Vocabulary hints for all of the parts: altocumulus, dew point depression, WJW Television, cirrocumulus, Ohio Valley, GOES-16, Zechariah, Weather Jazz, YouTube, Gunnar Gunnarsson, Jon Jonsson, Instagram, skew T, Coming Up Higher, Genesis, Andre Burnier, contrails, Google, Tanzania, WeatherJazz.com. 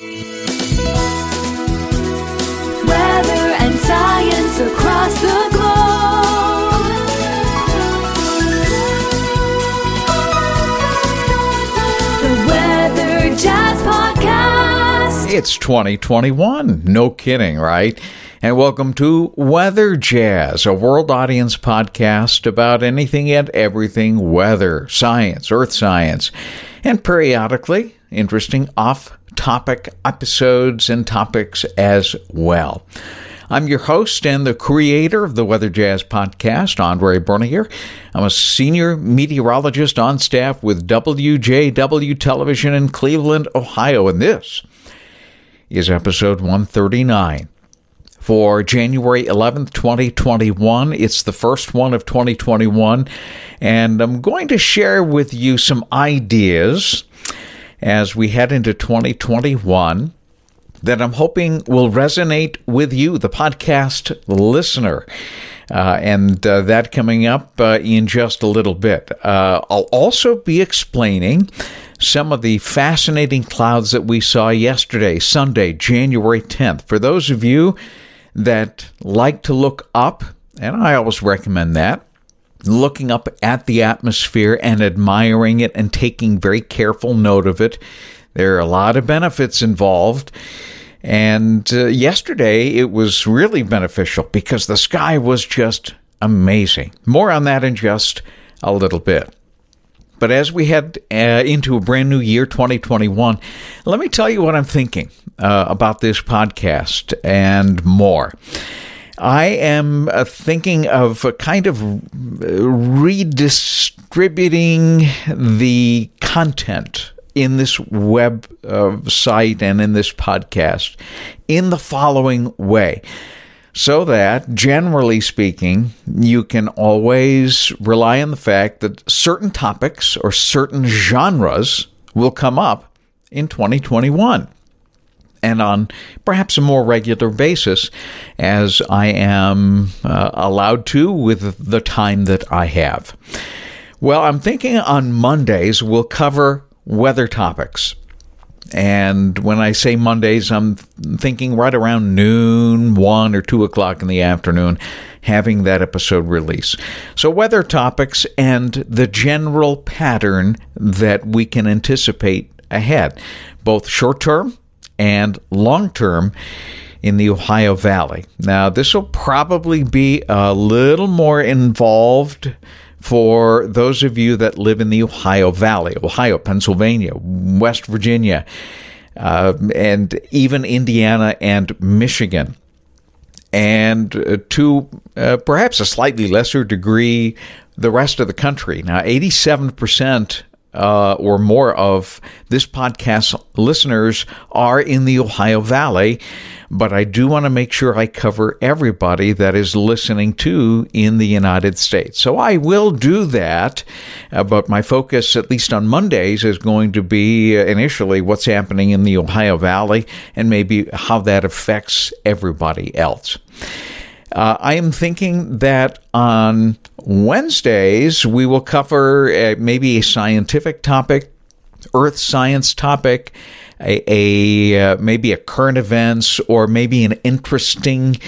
Weather and science across the globe. The Weather Jazz Podcast. It's 2021. No kidding, right? And welcome to Weather Jazz, a world audience podcast about anything and everything weather, science, earth science, and periodically interesting off-topic episodes and topics as well. I'm your host and the creator of the Weather Jazz Podcast, Andre Burnier. I'm a senior meteorologist on staff with WJW Television in Cleveland, Ohio, and this is episode 139. For January 11th, 2021, it's the first one of 2021, and I'm going to share with you some ideas as we head into 2021 that I'm hoping will resonate with you, the podcast listener, and that coming up in just a little bit. I'll also be explaining some of the fascinating clouds that we saw yesterday, Sunday, January 10th. For those of you that like to look up, and I always recommend that, looking up at the atmosphere and admiring it and taking very careful note of it. There are a lot of benefits involved. And yesterday it was really beneficial because the sky was just amazing. More on that in just a little bit. But as we head into a brand new year, 2021, let me tell you what I'm thinking about this podcast and more. I am thinking of kind of redistributing the content in this website and in this podcast in the following way. So that, generally speaking, you can always rely on the fact that certain topics or certain genres will come up in 2021 and on perhaps a more regular basis as I am allowed to with the time that I have. Well, I'm thinking on Mondays we'll cover weather topics. And when I say Mondays, I'm thinking right around noon, 1 or 2 o'clock in the afternoon, having that episode release. So weather topics and the general pattern that we can anticipate ahead, both short-term and long-term in the Ohio Valley. Now, this will probably be a little more involved for those of you that live in the Ohio Valley, Ohio, Pennsylvania, West Virginia, and even Indiana and Michigan, and to perhaps a slightly lesser degree, the rest of the country. Now, 87% or more of this podcast listeners are in the Ohio Valley, but I do want to make sure I cover everybody that is listening to in the United States. So I will do that, but my focus, at least on Mondays, is going to be initially what's happening in the Ohio Valley and maybe how that affects everybody else. I am thinking that on Wednesdays, we will cover maybe a scientific topic, earth science topic, maybe a current events, or maybe an interesting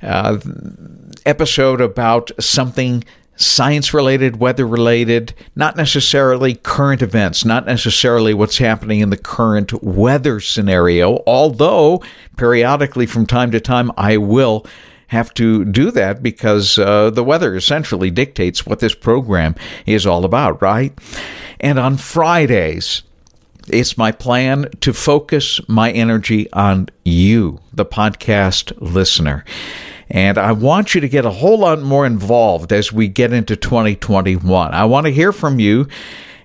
episode about something science-related, weather-related, not necessarily current events, not necessarily what's happening in the current weather scenario, although periodically from time to time I will have to do that because the weather essentially dictates what this program is all about, right? And on Fridays, it's my plan to focus my energy on you, the podcast listener. And I want you to get a whole lot more involved as we get into 2021. I want to hear from you.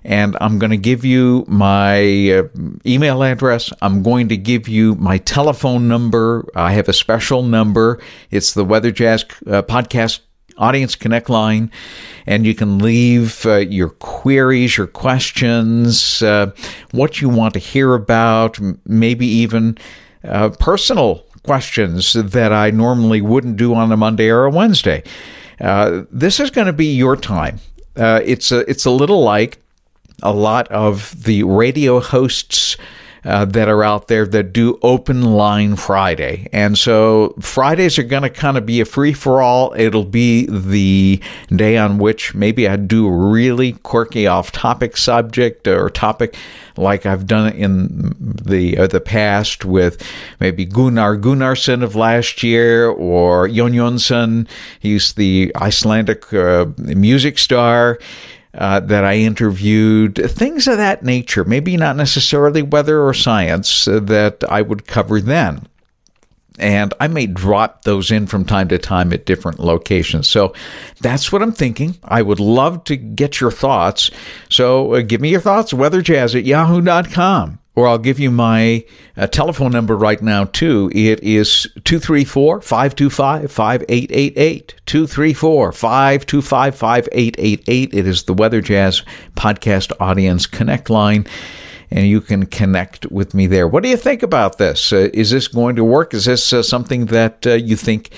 And I'm going to give you my email address. I'm going to give you my telephone number. I have a special number. It's the Weather Jazz Podcast Audience Connect line. And you can leave your queries, your questions, what you want to hear about, maybe even personal questions that I normally wouldn't do on a Monday or a Wednesday. This is going to be your time. It's a little like a lot of the radio hosts that are out there that do open line Friday. And so Fridays are going to kind of be a free-for-all. It'll be the day on which maybe I do a really quirky off-topic subject or topic like I've done in the past with maybe Gunnar Gunnarsson of last year or Jon Jonsson. He's the Icelandic music star that I interviewed, things of that nature, maybe not necessarily weather or science that I would cover then. And I may drop those in from time to time at different locations. So that's what I'm thinking. I would love to get your thoughts. So give me your thoughts, weatherjazz@yahoo.com. Or I'll give you my telephone number right now, too. It is 234-525-5888. 234-525-5888. It is the Weather Jazz Podcast Audience Connect line, and you can connect with me there. What do you think about this? Is this going to work? Is this something that you think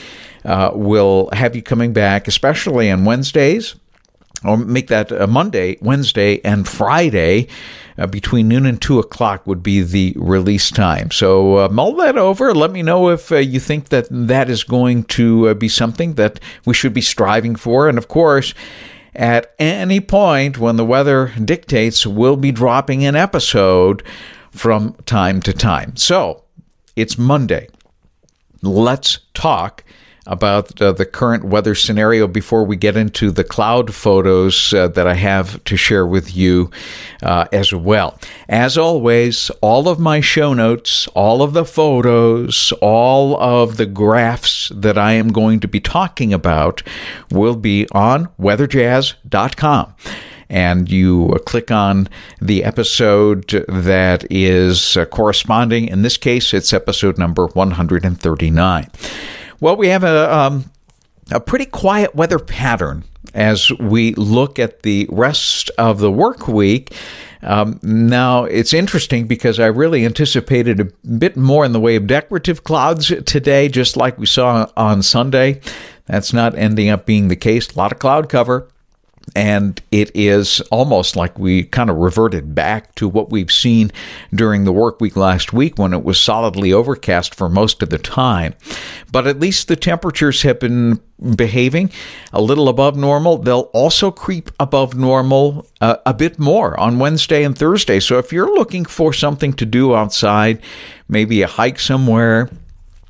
will have you coming back, especially on Wednesdays? Or make that a Monday, Wednesday, and Friday between noon and 2 o'clock would be the release time. So mull that over. Let me know if you think that that is going to be something that we should be striving for. And, of course, at any point when the weather dictates, we'll be dropping an episode from time to time. So it's Monday. Let's talk about the current weather scenario before we get into the cloud photos that I have to share with you as well. As always, all of my show notes, all of the photos, all of the graphs that I am going to be talking about will be on weatherjazz.com. And you click on the episode that is corresponding. In this case, it's episode number 139. Well, we have a pretty quiet weather pattern as we look at the rest of the work week. Now, it's interesting because I really anticipated a bit more in the way of decorative clouds today, just like we saw on Sunday. That's not ending up being the case. A lot of cloud cover. And it is almost like we kind of reverted back to what we've seen during the work week last week when it was solidly overcast for most of the time. But at least the temperatures have been behaving a little above normal. They'll also creep above normal a bit more on Wednesday and Thursday. So if you're looking for something to do outside, maybe a hike somewhere,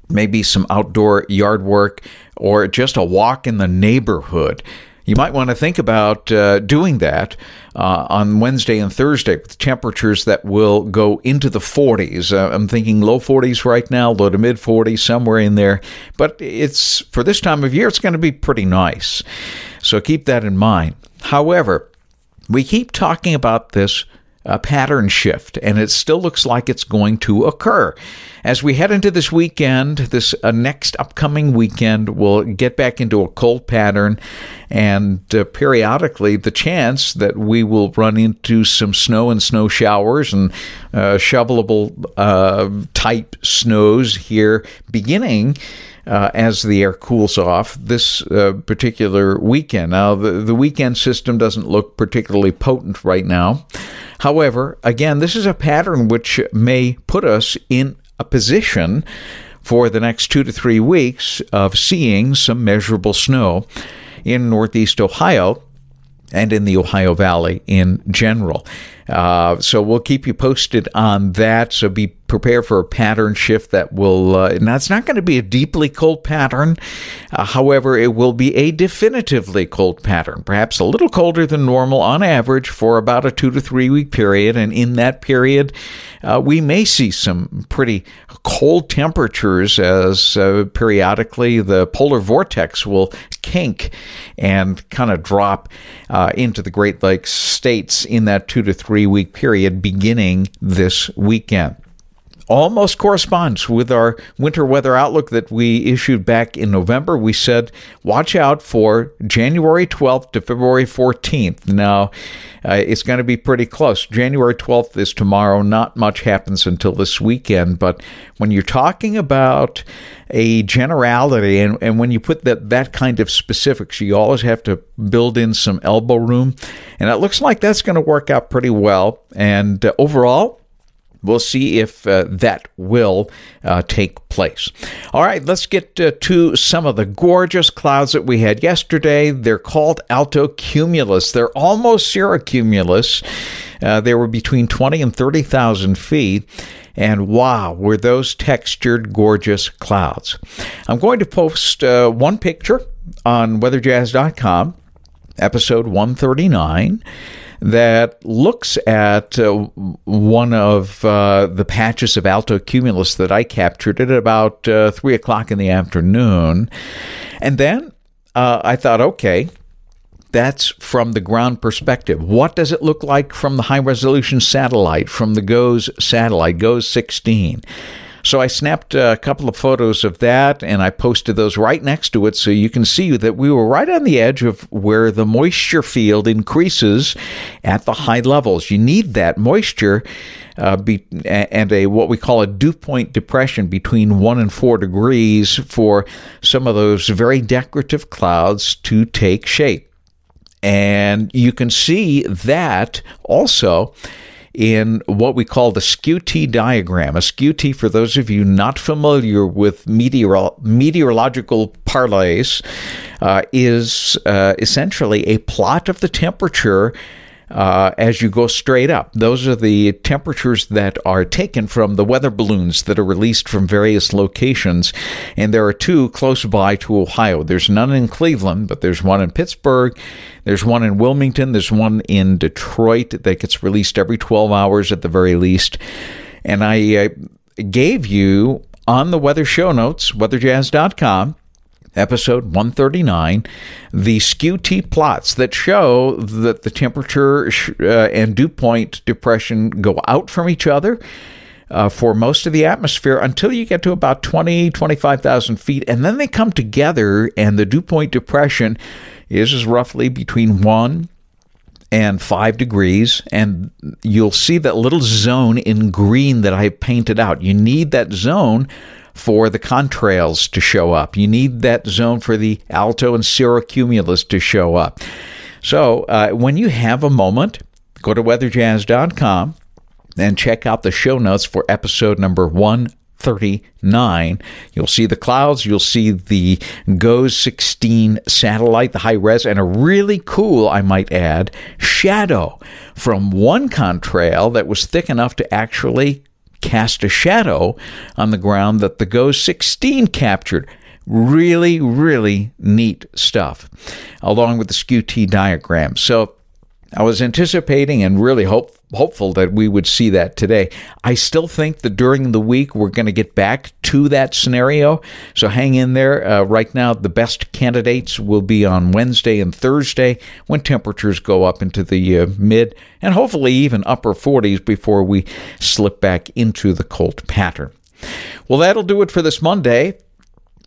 maybe some outdoor yard work, or just a walk in the neighborhood, you might want to think about doing that on Wednesday and Thursday with temperatures that will go into the 40s. I'm thinking low 40s right now, low to mid 40s, somewhere in there. But it's for this time of year, it's going to be pretty nice. So keep that in mind. However, we keep talking about this pattern shift, and it still looks like it's going to occur. As we head into this weekend, this next upcoming weekend, we'll get back into a cold pattern, and periodically the chance that we will run into some snow and snow showers and shovelable type snows here beginning as the air cools off this particular weekend. Now, the weekend system doesn't look particularly potent right now. However, again, this is a pattern which may put us in a position for the next 2 to 3 weeks of seeing some measurable snow in Northeast Ohio and in the Ohio Valley in general. So we'll keep you posted on that. So be prepared for a pattern shift that will, now it's not going to be a deeply cold pattern. However, it will be a definitively cold pattern, perhaps a little colder than normal on average for about a 2 to 3 week period. And in that period, we may see some pretty cold temperatures as periodically the polar vortex will kink and kind of drop into the Great Lakes states in that 2 to 3 week period beginning this weekend. Almost corresponds with our winter weather outlook that we issued back in November. We said, watch out for January 12th to February 14th. Now, it's going to be pretty close. January 12th is tomorrow. Not much happens until this weekend. But when you're talking about a generality, and when you put that kind of specifics, you always have to build in some elbow room. And it looks like that's going to work out pretty well. And overall, We'll see if that will take place. All right, let's get to some of the gorgeous clouds that we had yesterday. They're called altocumulus. They're almost cirrocumulus. They were between 20 and 30,000 feet. And wow, were those textured, gorgeous clouds. I'm going to post one picture on weatherjazz.com, episode 139, that looks at one of the patches of altocumulus that I captured at about 3 o'clock in the afternoon. And then I thought, okay, that's from the ground perspective. What does it look like from the high-resolution satellite, from the GOES satellite, GOES-16? So I snapped a couple of photos of that, and I posted those right next to it so you can see that we were right on the edge of where the moisture field increases at the high levels. You need that moisture and a what we call a dew point depression between 1 and 4 degrees for some of those very decorative clouds to take shape. And you can see that also in what we call the skew T diagram. A skew T, for those of you not familiar with meteorological parlays, is essentially a plot of the temperature as you go straight up. Those are the temperatures that are taken from the weather balloons that are released from various locations, and there are two close by to Ohio. There's none in Cleveland, but there's one in Pittsburgh, there's one in Wilmington, there's one in Detroit that gets released every 12 hours at the very least. And I gave you on the weather show notes, weatherjazz.com, episode 139, the skew T plots that show that the temperature and dew point depression go out from each other for most of the atmosphere until you get to about 25,000 feet, and then they come together, and the dew point depression is roughly between 1 and 5 degrees, and you'll see that little zone in green that I painted out. You need that zone for the contrails to show up. You need that zone for the alto and cirrocumulus to show up. So when you have a moment, go to weatherjazz.com and check out the show notes for episode number 139. You'll see the clouds, you'll see the GOES-16 satellite, the high res, and a really cool, I might add, shadow from one contrail that was thick enough to actually cast a shadow on the ground that the GOES-16 captured. Really, really neat stuff, along with the skew T diagram. So I was anticipating and really hopeful that we would see that today. I still think that during the week we're going to get back to that scenario, so hang in there. Right now, the best candidates will be on Wednesday and Thursday when temperatures go up into the mid and hopefully even upper 40s before we slip back into the cold pattern. Well, that'll do it for this Monday.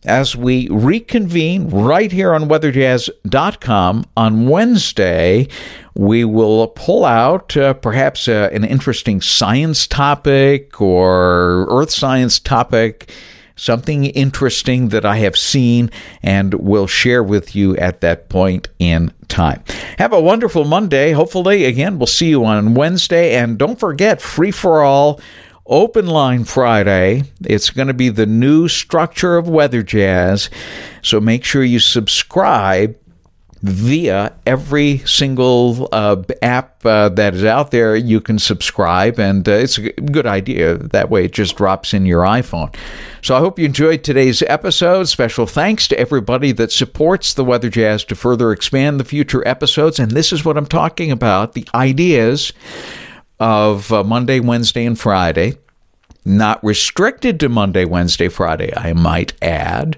As we reconvene right here on weatherjazz.com on Wednesday, we will pull out perhaps an interesting science topic or earth science topic, something interesting that I have seen, and will share with you at that point in time. Have a wonderful Monday. Hopefully, again, we'll see you on Wednesday. And don't forget, free-for-all Open Line Friday. It's going to be the new structure of Weather Jazz, so make sure you subscribe via every single app that is out there. You can subscribe, and it's a good idea. That way it just drops in your iPhone. So I hope you enjoyed today's episode. Special thanks to everybody that supports the Weather Jazz to further expand the future episodes, and this is what I'm talking about, the ideas of Monday, Wednesday, and Friday. Not restricted to Monday, Wednesday, Friday, I might add.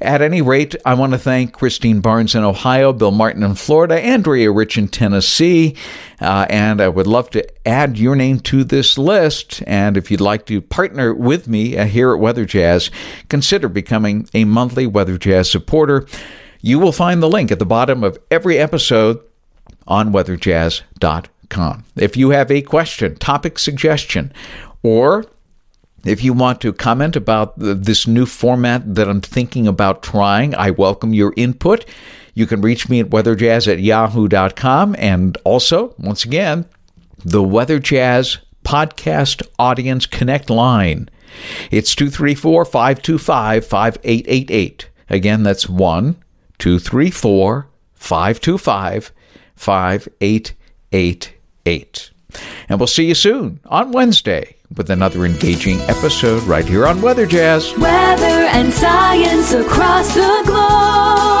At any rate, I want to thank Christine Barnes in Ohio, Bill Martin in Florida, Andrea Rich in Tennessee, and I would love to add your name to this list. And if you'd like to partner with me here at Weather Jazz, consider becoming a monthly Weather Jazz supporter. You will find the link at the bottom of every episode on weatherjazz.com. If you have a question, topic suggestion, or if you want to comment about this new format that I'm thinking about trying, I welcome your input. You can reach me at weatherjazz@yahoo.com, and also, once again, the Weather Jazz podcast audience connect line. It's 234-525-5888. Again, that's 1-234-525-5888. And we'll see you soon on Wednesday with another engaging episode right here on Weather Jazz. Weather and science across the globe.